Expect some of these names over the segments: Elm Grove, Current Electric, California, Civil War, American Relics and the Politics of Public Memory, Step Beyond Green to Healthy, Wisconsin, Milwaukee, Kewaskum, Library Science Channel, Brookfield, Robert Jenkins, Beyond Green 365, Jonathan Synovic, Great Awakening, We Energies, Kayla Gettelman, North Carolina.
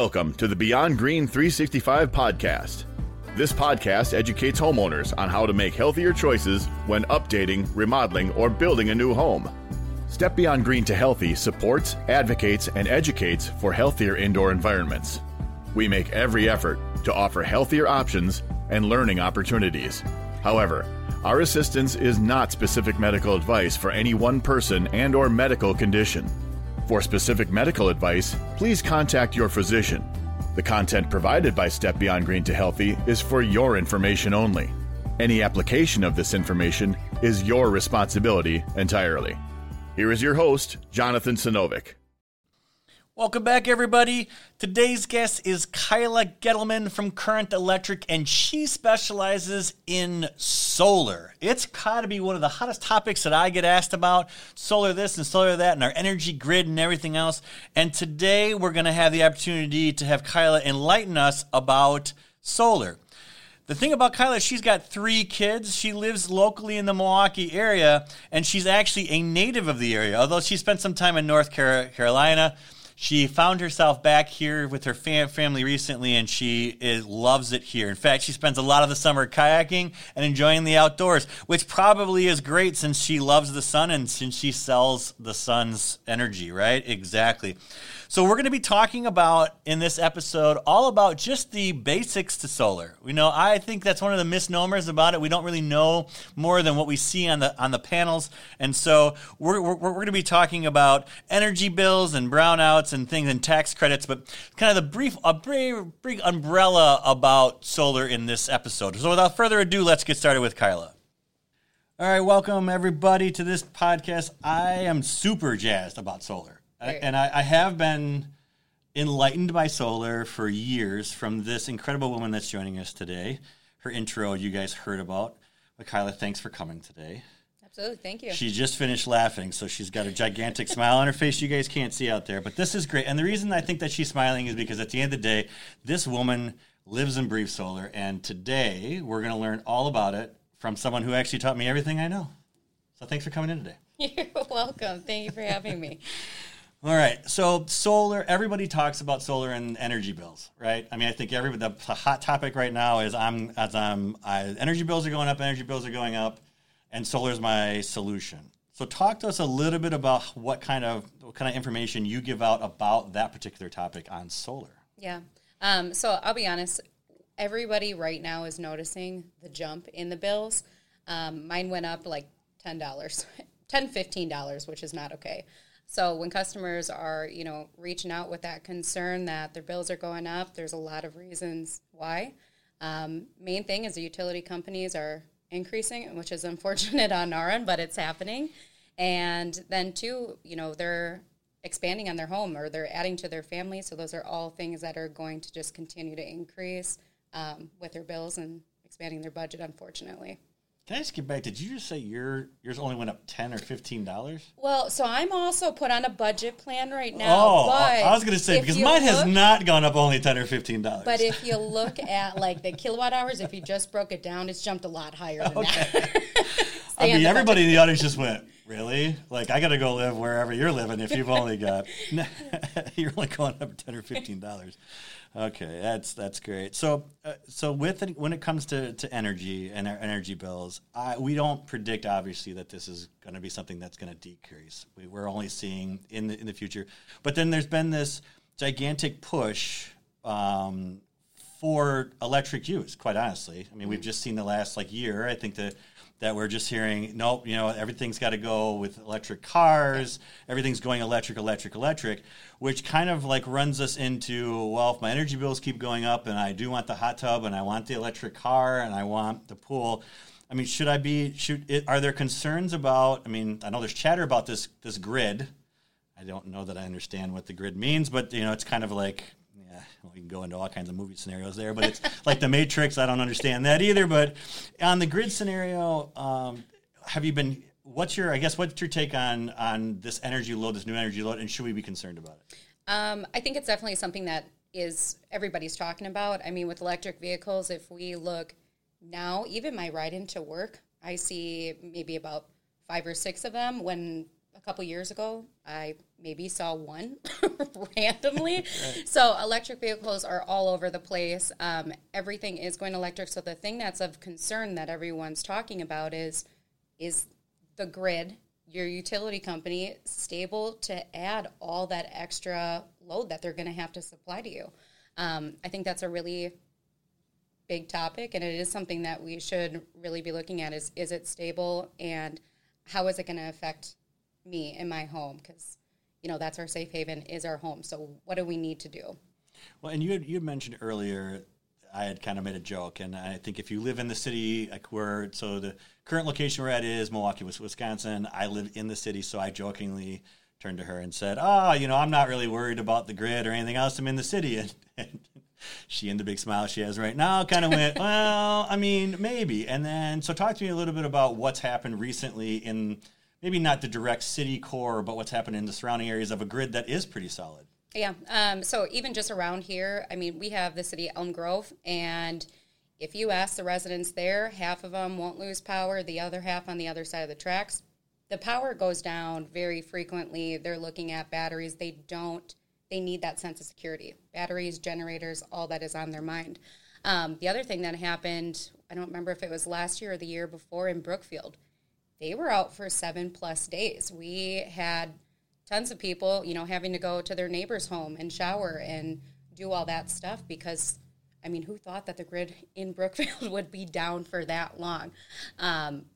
Welcome to the Beyond Green 365 podcast. This podcast educates homeowners on how to make healthier choices when updating, remodeling, or building a new home. Step Beyond Green to Healthy supports, advocates, and educates for healthier indoor environments. We make every effort to offer healthier options and learning opportunities. However, our assistance is not specific medical advice for any one person and/or medical condition. For specific medical advice, please contact your physician. The content provided by Step Beyond Green to Healthy is for your information only. Any application of this information is your responsibility entirely. Here is your host, Jonathan Synovic. Welcome back, everybody. Today's guest is Kayla Gettelman from Current Electric, and she specializes in solar. It's got to be one of the hottest topics that I get asked about, solar this and solar that and our energy grid and everything else. And today we're going to have the opportunity to have Kayla enlighten us about solar. The thing about Kayla, she's got three kids. She lives locally in the Milwaukee area, and she's actually a native of the area, although she spent some time in North Carolina. She found herself back here with her family recently, and she loves it here. In fact, she spends a lot of the summer kayaking and enjoying the outdoors, which probably is great since she loves the sun and since she sells the sun's energy, right? Exactly. So we're going to be talking about, in this episode, all about just the basics to solar. You know, I think that's one of the misnomers about it. We don't really know more than what we see on the panels. And so we're going to be talking about energy bills and brownouts and things and tax credits, but kind of the brief umbrella about solar in this episode. So without further ado, let's get started with Kayla. All right, welcome everybody to this podcast. I am super jazzed about solar. I have been enlightened by solar for years from this incredible woman that's joining us today. Her intro you guys heard about. But Kayla, thanks for coming today. Absolutely, thank you. She just finished laughing, so she's got a gigantic smile on her face you guys can't see out there. But this is great. And the reason I think that she's smiling is because at the end of the day, this woman lives and breathes solar. And today, we're going to learn all about it from someone who actually taught me everything I know. So thanks for coming in today. You're welcome. Thank you for having me. All right, so solar, everybody talks about solar and energy bills, right? I mean, I think the hot topic right now is energy bills are going up, and solar is my solution. So talk to us a little bit about what kind of information you give out about that particular topic on solar. Yeah. So I'll be honest, everybody right now is noticing the jump in the bills. Mine went up like $10, $15, which is not okay. So when customers are, reaching out with that concern that their bills are going up, there's a lot of reasons why. Main thing is the utility companies are increasing, which is unfortunate on our end, but it's happening. And then too, they're expanding on their home or they're adding to their family. So those are all things that are going to just continue to increase with their bills and expanding their budget, unfortunately. Can I just get back? Did you just say yours only went up $10 or $15? Well, so I'm also put on a budget plan right now. Oh, but I was going to say because mine has not gone up only $10 or $15. But if you look at like the kilowatt hours, if you just broke it down, it's jumped a lot higher than that. I mean, everybody in the audience just went, really? Like, I got to go live wherever you're living if you've only got you're only going up $10 or $15. Okay, that's great. So when it comes to energy and our energy bills, we don't predict obviously that this is going to be something that's going to decrease. We're only seeing in the future. But then there's been this gigantic push for electric use. Quite honestly, I mean we've just seen the last year. I think that we're just hearing nope. Everything's got to go with electric cars. Everything's going electric, which kind of runs us into, well, if my energy bills keep going up and I do want the hot tub and I want the electric car and I want the pool, I mean, are there concerns about? I mean, I know there's chatter about this grid. I don't know that I understand what the grid means, but it's kind of like. Yeah, we can go into all kinds of movie scenarios there, but it's like the Matrix. I don't understand that either. But on the grid scenario, what's your take on this energy load, this new energy load, and should we be concerned about it? I think it's definitely something that everybody's talking about. I mean, with electric vehicles, if we look now, even my ride into work, I see maybe about 5 or 6 of them when a couple years ago, I maybe saw one randomly. Right. So electric vehicles are all over the place. Everything is going electric. So the thing that's of concern that everyone's talking about is the grid, your utility company, stable to add all that extra load that they're going to have to supply to you. I think that's a really big topic, and it is something that we should really be looking at is it stable, and how is it going to affect me in my home? Because, you know, that's our safe haven, is our home. So what do we need to do? Well, and you mentioned earlier, I had kind of made a joke, and I think if you live in the city, like so the current location we're at is Milwaukee, Wisconsin. I live in the city, so I jokingly turned to her and said, I'm not really worried about the grid or anything else. I'm in the city. And she, in the big smile she has right now, kind of went, well, I mean, maybe. And then, so talk to me a little bit about what's happened recently in maybe not the direct city core, but what's happened in the surrounding areas of a grid that is pretty solid. Yeah. So even just around here, I mean, we have the city Elm Grove, and if you ask the residents there, half of them won't lose power. The other half on the other side of the tracks. The power goes down very frequently. They're looking at batteries. They need that sense of security. Batteries, generators, all that is on their mind. The other thing that happened, I don't remember if it was last year or the year before, in Brookfield, they were out for 7+ days. We had tons of people, having to go to their neighbor's home and shower and do all that stuff because, I mean, who thought that the grid in Brookfield would be down for that long?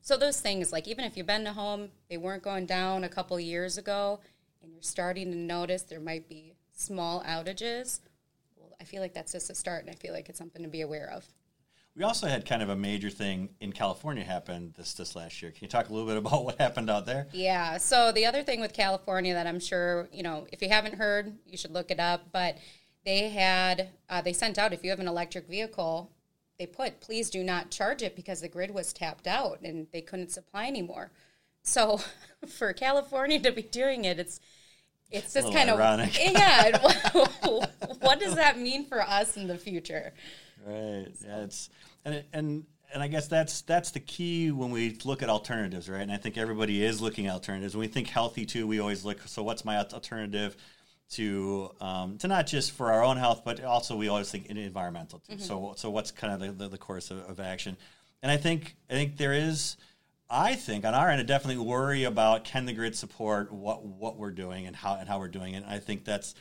So those things, like even if you've been to home, they weren't going down a couple years ago, and you're starting to notice there might be small outages. Well, I feel like that's just a start, and I feel like it's something to be aware of. We also had kind of a major thing in California happen this last year. Can you talk a little bit about what happened out there? Yeah, so the other thing with California that I'm sure, if you haven't heard, you should look it up, but they sent out, if you have an electric vehicle, they put, please do not charge it because the grid was tapped out and they couldn't supply anymore. So for California to be doing it, it's just kind of ironic. Yeah, what does that mean for us in the future? Right. Yeah, and I guess that's the key when we look at alternatives, right? And I think everybody is looking at alternatives. When we think healthy too, we always look, so what's my alternative to not just for our own health, but also we always think in environmental too. Mm-hmm. So what's kind of the course of action? And I think there is, on our end, I definitely worry about can the grid support what we're doing and how we're doing it. And I think that's,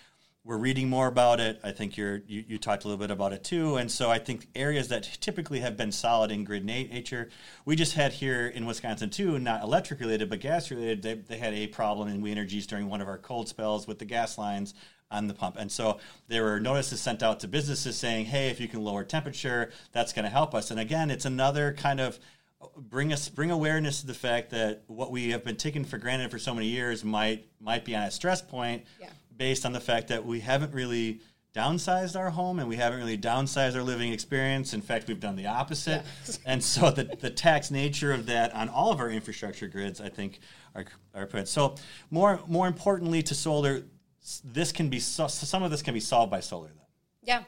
we're reading more about it. I think you talked a little bit about it too. And so I think areas that typically have been solid in grid nature, we just had here in Wisconsin too, not electric related, but gas related. They had a problem in We Energies during one of our cold spells with the gas lines on the pump. And so there were notices sent out to businesses saying, hey, if you can lower temperature, that's going to help us. And again, it's another kind of bring awareness to the fact that what we have been taking for granted for so many years might be on a stress point. Yeah. Based on the fact that we haven't really downsized our home and we haven't really downsized our living experience. In fact, we've done the opposite. Yeah. And so the tax nature of that on all of our infrastructure grids, I think, are put. So more importantly to solar, some of this can be solved by solar, though. Yeah.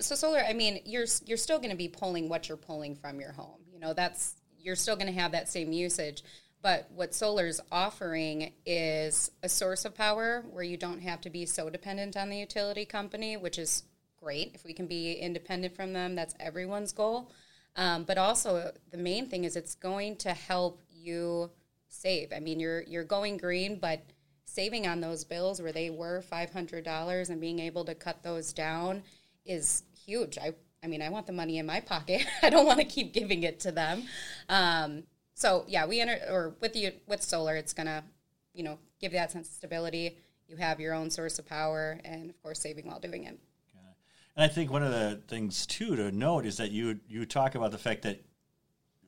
So solar, I mean, you're still going to be pulling what you're pulling from your home. You're still going to have that same usage. But what solar's offering is a source of power where you don't have to be so dependent on the utility company, which is great. If we can be independent from them, that's everyone's goal. But also, the main thing is it's going to help you save. I mean, you're going green, but saving on those bills where they were $500 and being able to cut those down is huge. I mean, I want the money in my pocket. I don't want to keep giving it to them. So yeah, with solar, it's gonna, give that sense of stability. You have your own source of power, and of course, saving while doing it. Yeah. And I think one of the things too to note is that you talk about the fact that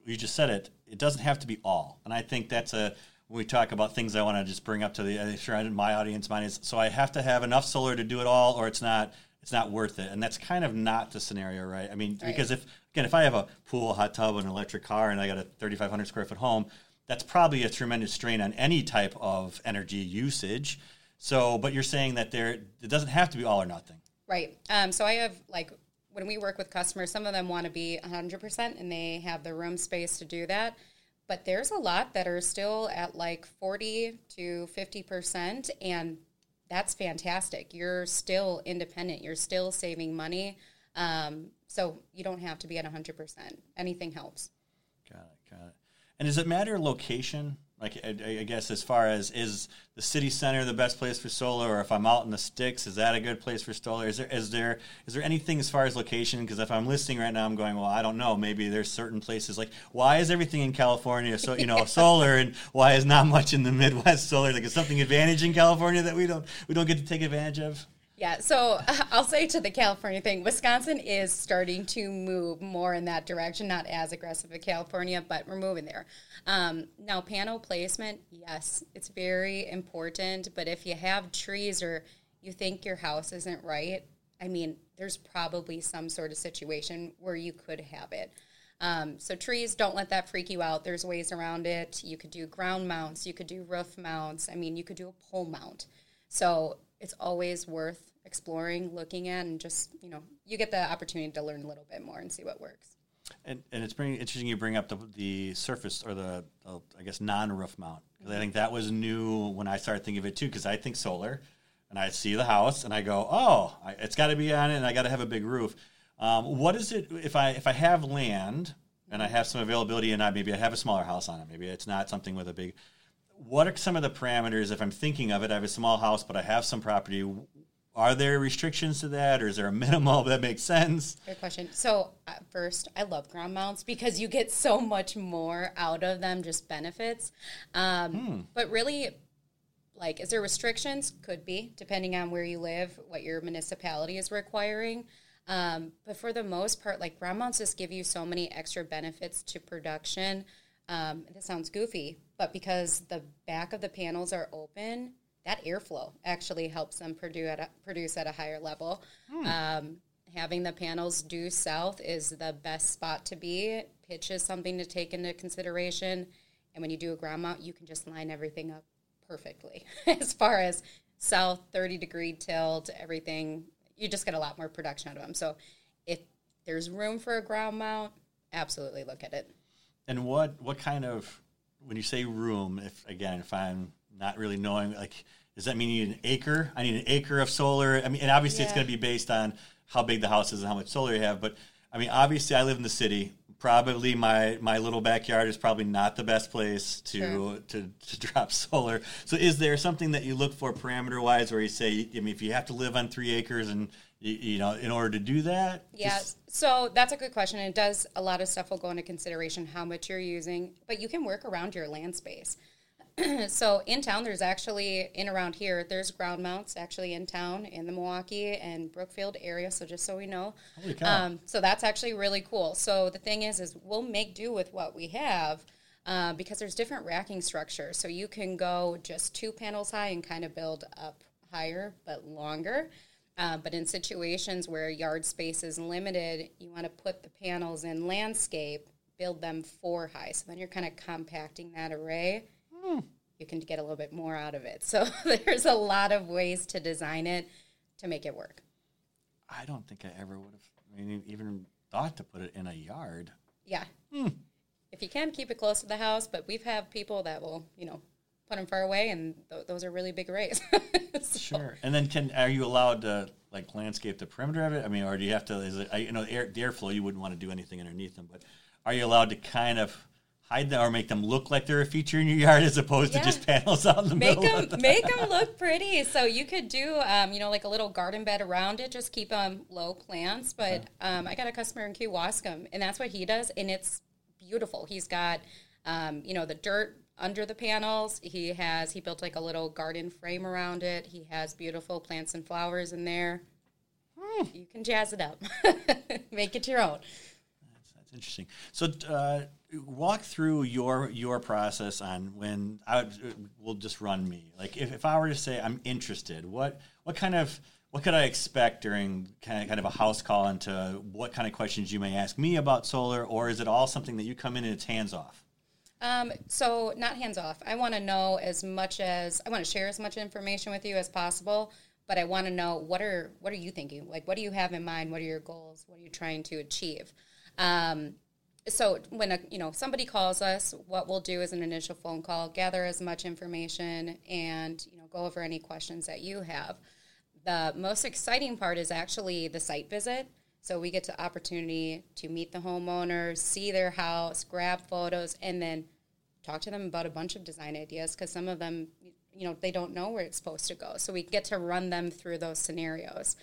you just said it. It doesn't have to be all, and I think that's when we talk about things, I want to just bring up to my audience. Mine is, so I have to have enough solar to do it all, or it's not. It's not worth it. And that's kind of not the scenario, right? I mean, right. Because if I have a pool, hot tub, an electric car, and I got a 3,500 square foot home, that's probably a tremendous strain on any type of energy usage. So, but you're saying that it doesn't have to be all or nothing. Right. So I have, when we work with customers, some of them want to be 100% and they have the room space to do that. But there's a lot that are still at like 40 to 50%, and that's fantastic. You're still independent. You're still saving money. So you don't have to be at 100%. Anything helps. Got it. And does it matter location? Like, I guess as far as, is the city center the best place for solar, or if I'm out in the sticks, is that a good place for solar? Is there anything as far as location? Because if I'm listening right now, I'm going, well, I don't know. Maybe there's certain places. Like, why is everything in California so solar, and why is not much in the Midwest solar? Like, is something advantage in California that we don't get to take advantage of? Yeah, so I'll say to the California thing, Wisconsin is starting to move more in that direction, not as aggressive as California, but we're moving there. Now, panel placement, yes, it's very important, but if you have trees or you think your house isn't right, I mean, there's probably some sort of situation where you could have it. So trees, don't let that freak you out. There's ways around it. You could do ground mounts. You could do roof mounts. I mean, you could do a pole mount. So it's always worth exploring, looking at, and just, you get the opportunity to learn a little bit more and see what works. And it's pretty interesting you bring up the surface or the non-roof mount. Because I think that was new when I started thinking of it, too, because I think solar, and I see the house, and I go, oh, it's got to be on it, and I got to have a big roof. What is it, if I have land, and I have some availability, and maybe I have a smaller house on it, maybe it's not something with a big, what are some of the parameters, if I'm thinking of it, I have a small house, but I have some property, are there restrictions to that, or is there a minimal that makes sense? Good question. So, first, I love ground mounts because you get so much more out of them, just benefits. But really, is there restrictions? Could be, depending on where you live, what your municipality is requiring. But for the most part, ground mounts just give you so many extra benefits to production. This sounds goofy, but because the back of the panels are open, that airflow actually helps them produce at a higher level. Having the panels due south is the best spot to be. Pitch is something to take into consideration. And when you do a ground mount, you can just line everything up perfectly. As far as south, 30-degree tilt, everything, you just get a lot more production out of them. So if there's room for a ground mount, absolutely look at it. And what kind of, when you say room, if I'm not really knowing, does that mean you need an acre? I need an acre of solar. I mean, and obviously it's going to be based on how big the house is and how much solar you have. But, I mean, obviously I live in the city. Probably my little backyard is probably not the best place to drop solar. So is there something that you look for parameter-wise where you say, I mean, if you have to live on 3 acres and, in order to do that? Yeah, so that's a good question. It does, a lot of stuff will go into consideration how much you're using. But you can work around your land space. So in town, there's actually, in around here, there's ground mounts actually in town in the Milwaukee and Brookfield area, so just so we know. Holy cow. So that's actually really cool. So the thing is we'll make do with what we have because there's different racking structures. So you can go just 2 panels high and kind of build up higher but longer. But in situations where yard space is limited, you want to put the panels in landscape, build them 4 high. So then you're kind of compacting that array. You can get a little bit more out of it. So there's a lot of ways to design it to make it work. I don't think I ever would have even thought to put it in a yard. Yeah. If you can, keep it close to the house. But we've had people that will, put them far away, and those are really big arrays. So. Sure. And then are you allowed to, landscape the perimeter of it? I mean, or do you have to, the airflow, you wouldn't want to do anything underneath them. But are you allowed to kind of hide them or make them look like they're a feature in your yard as opposed to just panels out in the middle of them? Make them look pretty. So you could do, a little garden bed around it. Just keep them low plants. But I got a customer in Kewaskum, and that's what he does, and it's beautiful. He's got, the dirt under the panels. He built, a little garden frame around it. He has beautiful plants and flowers in there. You can jazz it up. Make it your own. That's interesting. So, walk through your process on when we'll just run me. If I were to say I'm interested, what could I expect during kind of a house call into what kind of questions you may ask me about solar, or is it all something that you come in and it's hands off? So not hands off. I want to know I want to share as much information with you as possible, but I want to know what are you thinking? What do you have in mind? What are your goals? What are you trying to achieve? So when somebody calls us, what we'll do is an initial phone call, gather as much information, and go over any questions that you have. The most exciting part is actually the site visit. So we get the opportunity to meet the homeowners, see their house, grab photos, and then talk to them about a bunch of design ideas, because some of them, they don't know where it's supposed to go. So we get to run them through those scenarios.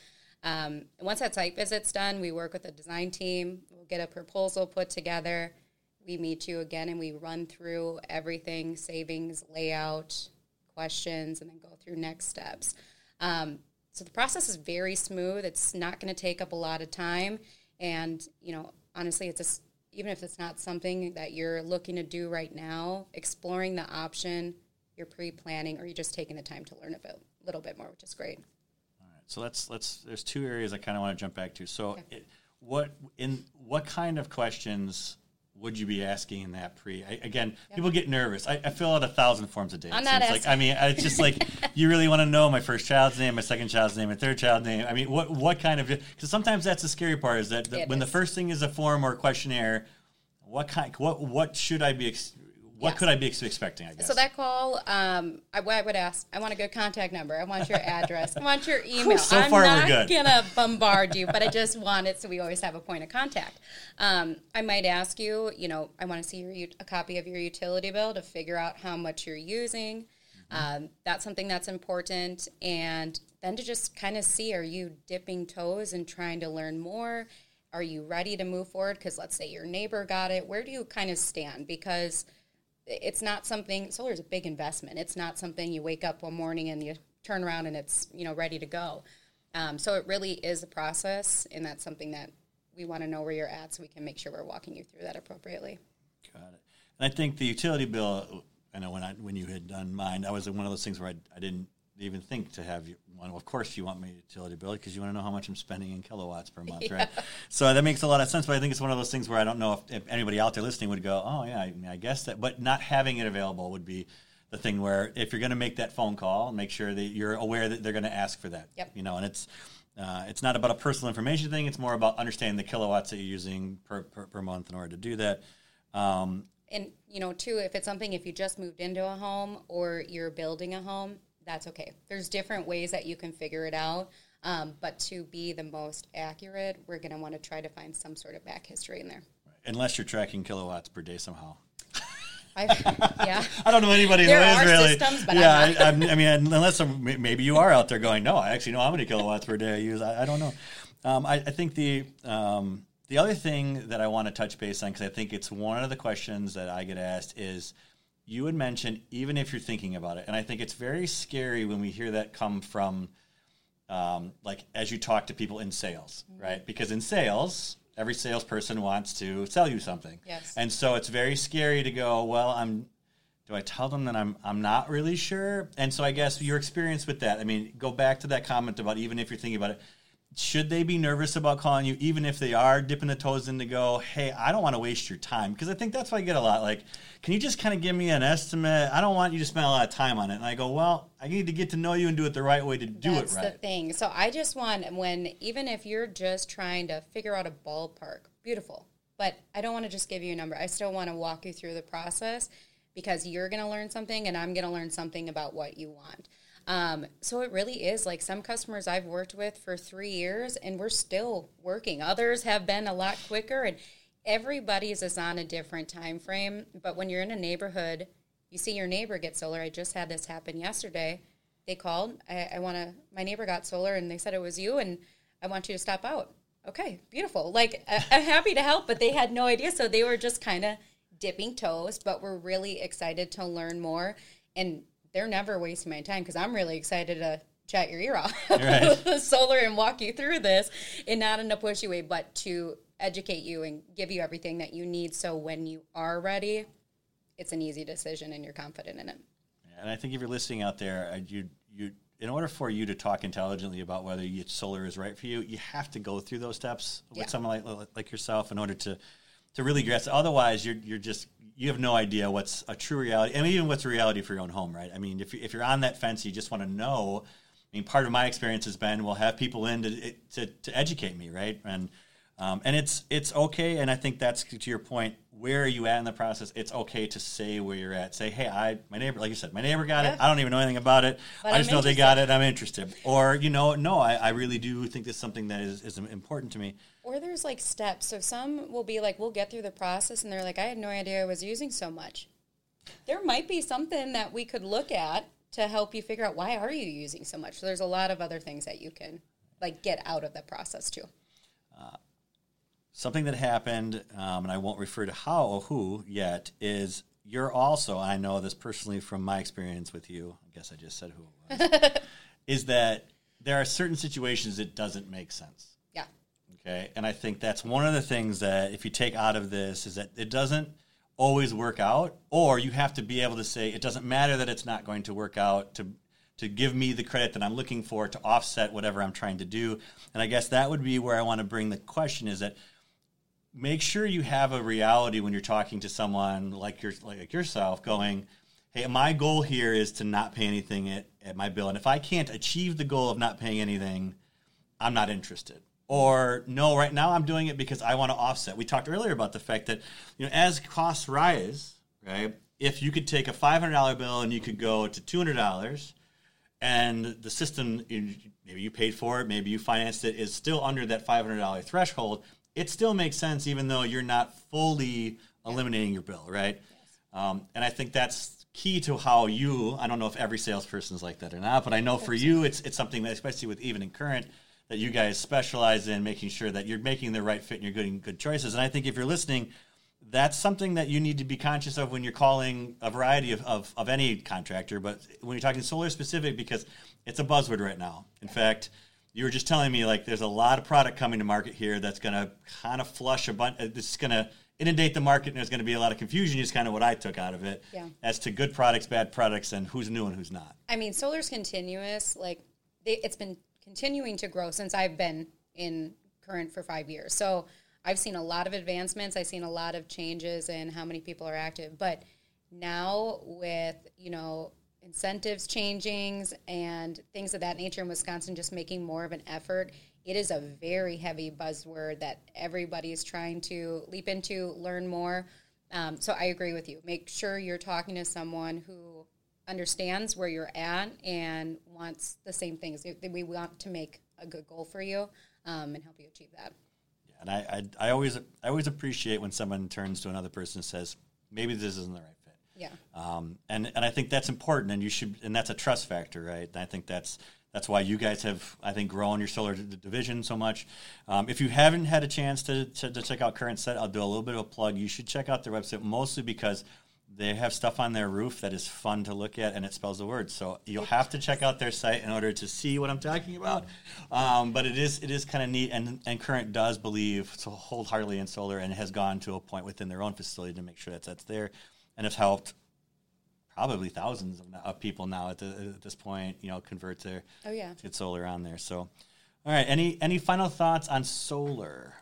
Once that site visit's done, we work with the design team. We'll get a proposal put together. We meet you again, and we run through everything, savings, layout, questions, and then go through next steps. So the process is very smooth. It's not going to take up a lot of time. And, honestly, even if it's not something that you're looking to do right now, exploring the option, you're pre-planning, or you're just taking the time to learn a little bit more, which is great. So there's two areas I kind of want to jump back to. So okay. What kind of questions would you be asking in that People get nervous. I fill out 1,000 forms a day. I'm not asking. It's just like, you really want to know my first child's name, my second child's name, my third child's name. What kind of, because sometimes that's the scary part is that when the first thing is a form or a questionnaire, could I be expecting, I guess? So that call, I would ask, I want a good contact number. I want your address. I want your email. I'm not going to bombard you, but I just want it so we always have a point of contact. I might ask you, I want to see a copy of your utility bill to figure out how much you're using. Mm-hmm. That's something that's important. And then to just kind of see, are you dipping toes and trying to learn more? Are you ready to move forward? Because let's say your neighbor got it. Where do you kind of stand? Because it's not something, solar is a big investment. It's not something you wake up one morning and you turn around and it's, ready to go. So it really is a process, and that's something that we want to know where you're at so we can make sure we're walking you through that appropriately. Got it. And I think the utility bill, I know when you had done mine, I was in one of those things where I didn't even think to have one. Well, of course you want my utility bill because you want to know how much I'm spending in kilowatts per month, right? So that makes a lot of sense, but I think it's one of those things where I don't know if anybody out there listening would go, oh, yeah, I guess that. But not having it available would be the thing where if you're going to make that phone call, make sure that you're aware that they're going to ask for that. Yep. And it's not about a personal information thing. It's more about understanding the kilowatts that you're using per month in order to do that. And if it's something, if you just moved into a home or you're building a home, that's okay. There's different ways that you can figure it out, but to be the most accurate, we're going to want to try to find some sort of back history in there. Unless you're tracking kilowatts per day somehow. I don't know anybody who is really. Systems, but yeah, unless maybe you are out there going, no, I actually know how many kilowatts per day I use. I don't know. I think the other thing that I want to touch base on, because I think it's one of the questions that I get asked is, you had mentioned, even if you're thinking about it, and I think it's very scary when we hear that come from, as you talk to people in sales, mm-hmm. right? Because in sales, every salesperson wants to sell you something. Yes. And so it's very scary to go, well, do I tell them that I'm not really sure? And so I guess your experience with that, go back to that comment about even if you're thinking about it, should they be nervous about calling you, even if they are dipping the toes in to go, hey, I don't want to waste your time? Because I think that's what I get a lot. Like, can you just kind of give me an estimate? I don't want you to spend a lot of time on it. And I go, well, I need to get to know you and do it the right way to do it right. That's the thing. So I just want, even if you're just trying to figure out a ballpark, beautiful. But I don't want to just give you a number. I still want to walk you through the process, because you're going to learn something and I'm going to learn something about what you want. So it really is, like, some customers I've worked with for 3 years and we're still working. Others have been a lot quicker, and everybody's is on a different time frame. But when you're in a neighborhood, you see your neighbor get solar. I just had this happen yesterday. They called. My neighbor got solar and they said it was you, and I want you to stop out. Okay, beautiful. Like, I'm happy to help, but they had no idea. So they were just kind of dipping toes, but we're really excited to learn more, and they're never wasting my time, because I'm really excited to chat your ear off with the solar and walk you through this, and not in a pushy way, but to educate you and give you everything that you need, so when you are ready, it's an easy decision and you're confident in it. And I think if you're listening out there, you in order for you to talk intelligently about whether solar is right for you, you have to go through those steps with someone like yourself in order to really grasp. Otherwise, you have no idea what's a true reality, and even what's a reality for your own home, right? If you're on that fence, you just want to know. Part of my experience has been, we'll have people in to educate me, right? And And it's okay. And I think that's to your point. Where are you at in the process? It's okay to say where you're at. Say, hey, my neighbor, like you said, my neighbor got it. I don't even know anything about it. But I just know they got it. I'm interested. Or, I really do think that's something that is important to me. Or there's like steps. So some will be like, we'll get through the process. And they're like, I had no idea I was using so much. There might be something that we could look at to help you figure out why are you using so much. So there's a lot of other things that you can like get out of the process too. Something that happened, and I won't refer to how or who yet, is you're also, I know this personally from my experience with you, I guess I just said who it was, is that there are certain situations it doesn't make sense. Yeah. Okay, and I think that's one of the things that if you take out of this is that it doesn't always work out, or you have to be able to say it doesn't matter that it's not going to work out to give me the credit that I'm looking for to offset whatever I'm trying to do. And I guess that would be where I want to bring the question is that make sure you have a reality when you're talking to someone like yourself going, hey, my goal here is to not pay anything at my bill. And if I can't achieve the goal of not paying anything, I'm not interested. Or no, right now I'm doing it because I want to offset. We talked earlier about the fact that, as costs rise, right? If you could take a $500 bill and you could go to $200 and the system, maybe you paid for it, maybe you financed it, is still under that $500 threshold, it still makes sense even though you're not fully eliminating your bill, right? Yes. And I think that's key to how I don't know if every salesperson is like that or not, but I know for you it's something that, especially with even in Current, that you guys specialize in making sure that you're making the right fit and you're getting good choices. And I think if you're listening, that's something that you need to be conscious of when you're calling a variety of any contractor, but when you're talking solar specific, because it's a buzzword right now. In fact, you were just telling me like there's a lot of product coming to market here that's going to kind of flush a bunch. It's going to inundate the market and there's going to be a lot of confusion is kind of what I took out of it as to good products, bad products, and who's new and who's not. I mean, solar's continuous. Like it's been continuing to grow since I've been in Current for 5 years. So I've seen a lot of advancements. I've seen a lot of changes in how many people are active. But now with, incentives changings and things of that nature in Wisconsin just making more of an effort. It is a very heavy buzzword that everybody is trying to leap into, learn more. So I agree with you. Make sure you're talking to someone who understands where you're at and wants the same things. We want to make a good goal for you and help you achieve that. Yeah, and I always appreciate when someone turns to another person and says, maybe this isn't the right. Yeah. And I think that's important, and you should, and that's a trust factor, right? And I think that's why you guys have, I think, grown your solar division so much. If you haven't had a chance to check out Current Set, I'll do a little bit of a plug. You should check out their website, mostly because they have stuff on their roof that is fun to look at, and it spells the word. So you'll have to check out their site in order to see what I'm talking about. But it is kind of neat, and Current does believe so wholeheartedly in solar, and has gone to a point within their own facility to make sure that's there. And have helped probably thousands of people now at this point, convert their to get solar on there. So, all right, any final thoughts on solar?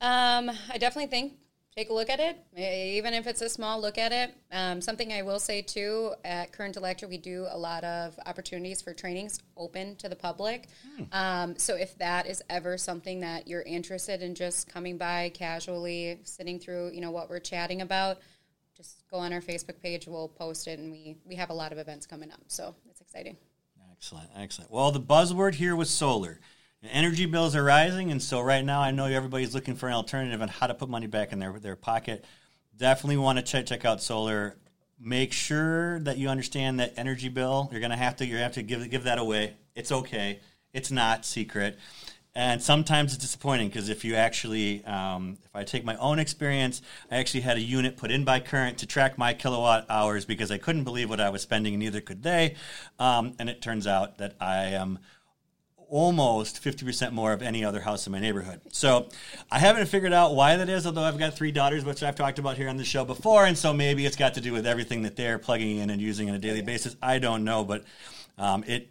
I definitely think take a look at it, even if it's a small look at it. Something I will say too, at Current Electric, we do a lot of opportunities for trainings open to the public. So if that is ever something that you're interested in, just coming by casually, sitting through, what we're chatting about. Just go on our Facebook page, we'll post it, and we have a lot of events coming up, so it's exciting. Excellent. Well, the buzzword here was solar. Energy bills are rising, and so right now I know everybody's looking for an alternative on how to put money back in their pocket. Definitely want to check out solar. Make sure that you understand that energy bill, you're going to have to give that away. It's okay. It's not secret. And sometimes it's disappointing because if you actually, if I take my own experience, I actually had a unit put in by Current to track my kilowatt hours because I couldn't believe what I was spending and neither could they. And it turns out that I am almost 50% more of any other house in my neighborhood. So I haven't figured out why that is, although I've got 3 daughters, which I've talked about here on the show before. And so maybe it's got to do with everything that they're plugging in and using on a daily basis. I don't know, but...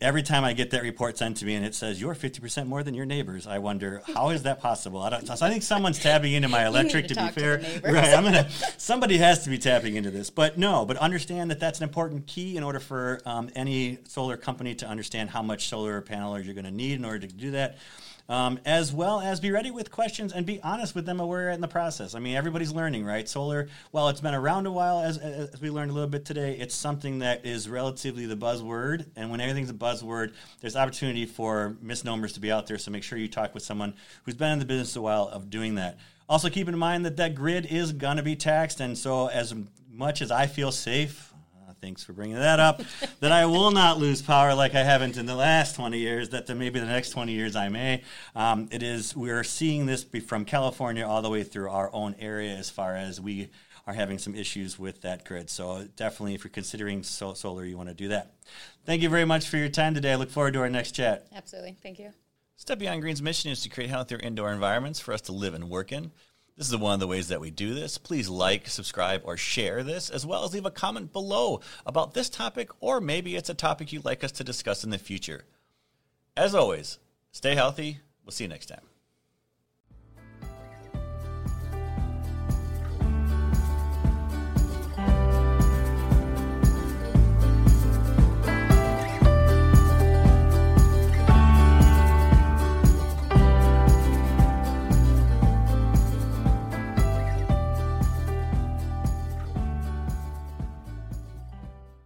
every time I get that report sent to me and it says, you're 50% more than your neighbors, I wonder, how is that possible? So I think someone's tapping into my electric, to be fair. Right, somebody has to be tapping into this. But understand that that's an important key in order for any solar company to understand how much solar panel you're going to need in order to do that. as well as be ready with questions and be honest with them where you're at in the process. I mean, everybody's learning, right? Solar, while it's been around a while, as we learned a little bit today, it's something that is relatively the buzzword. And when everything's a buzzword, there's opportunity for misnomers to be out there. So make sure you talk with someone who's been in the business a while of doing that. Also, keep in mind that grid is going to be taxed. And so as much as I feel safe, thanks for bringing that up, that I will not lose power like I haven't in the last 20 years, that maybe the next 20 years I may. We're seeing this from California all the way through our own area as far as we are having some issues with that grid. So definitely if you're considering solar, you want to do that. Thank you very much for your time today. I look forward to our next chat. Absolutely. Thank you. Step Beyond Green's mission is to create healthier indoor environments for us to live and work in. This is one of the ways that we do this. Please like, subscribe, or share this, as well as leave a comment below about this topic, or maybe it's a topic you'd like us to discuss in the future. As always, stay healthy. We'll see you next time.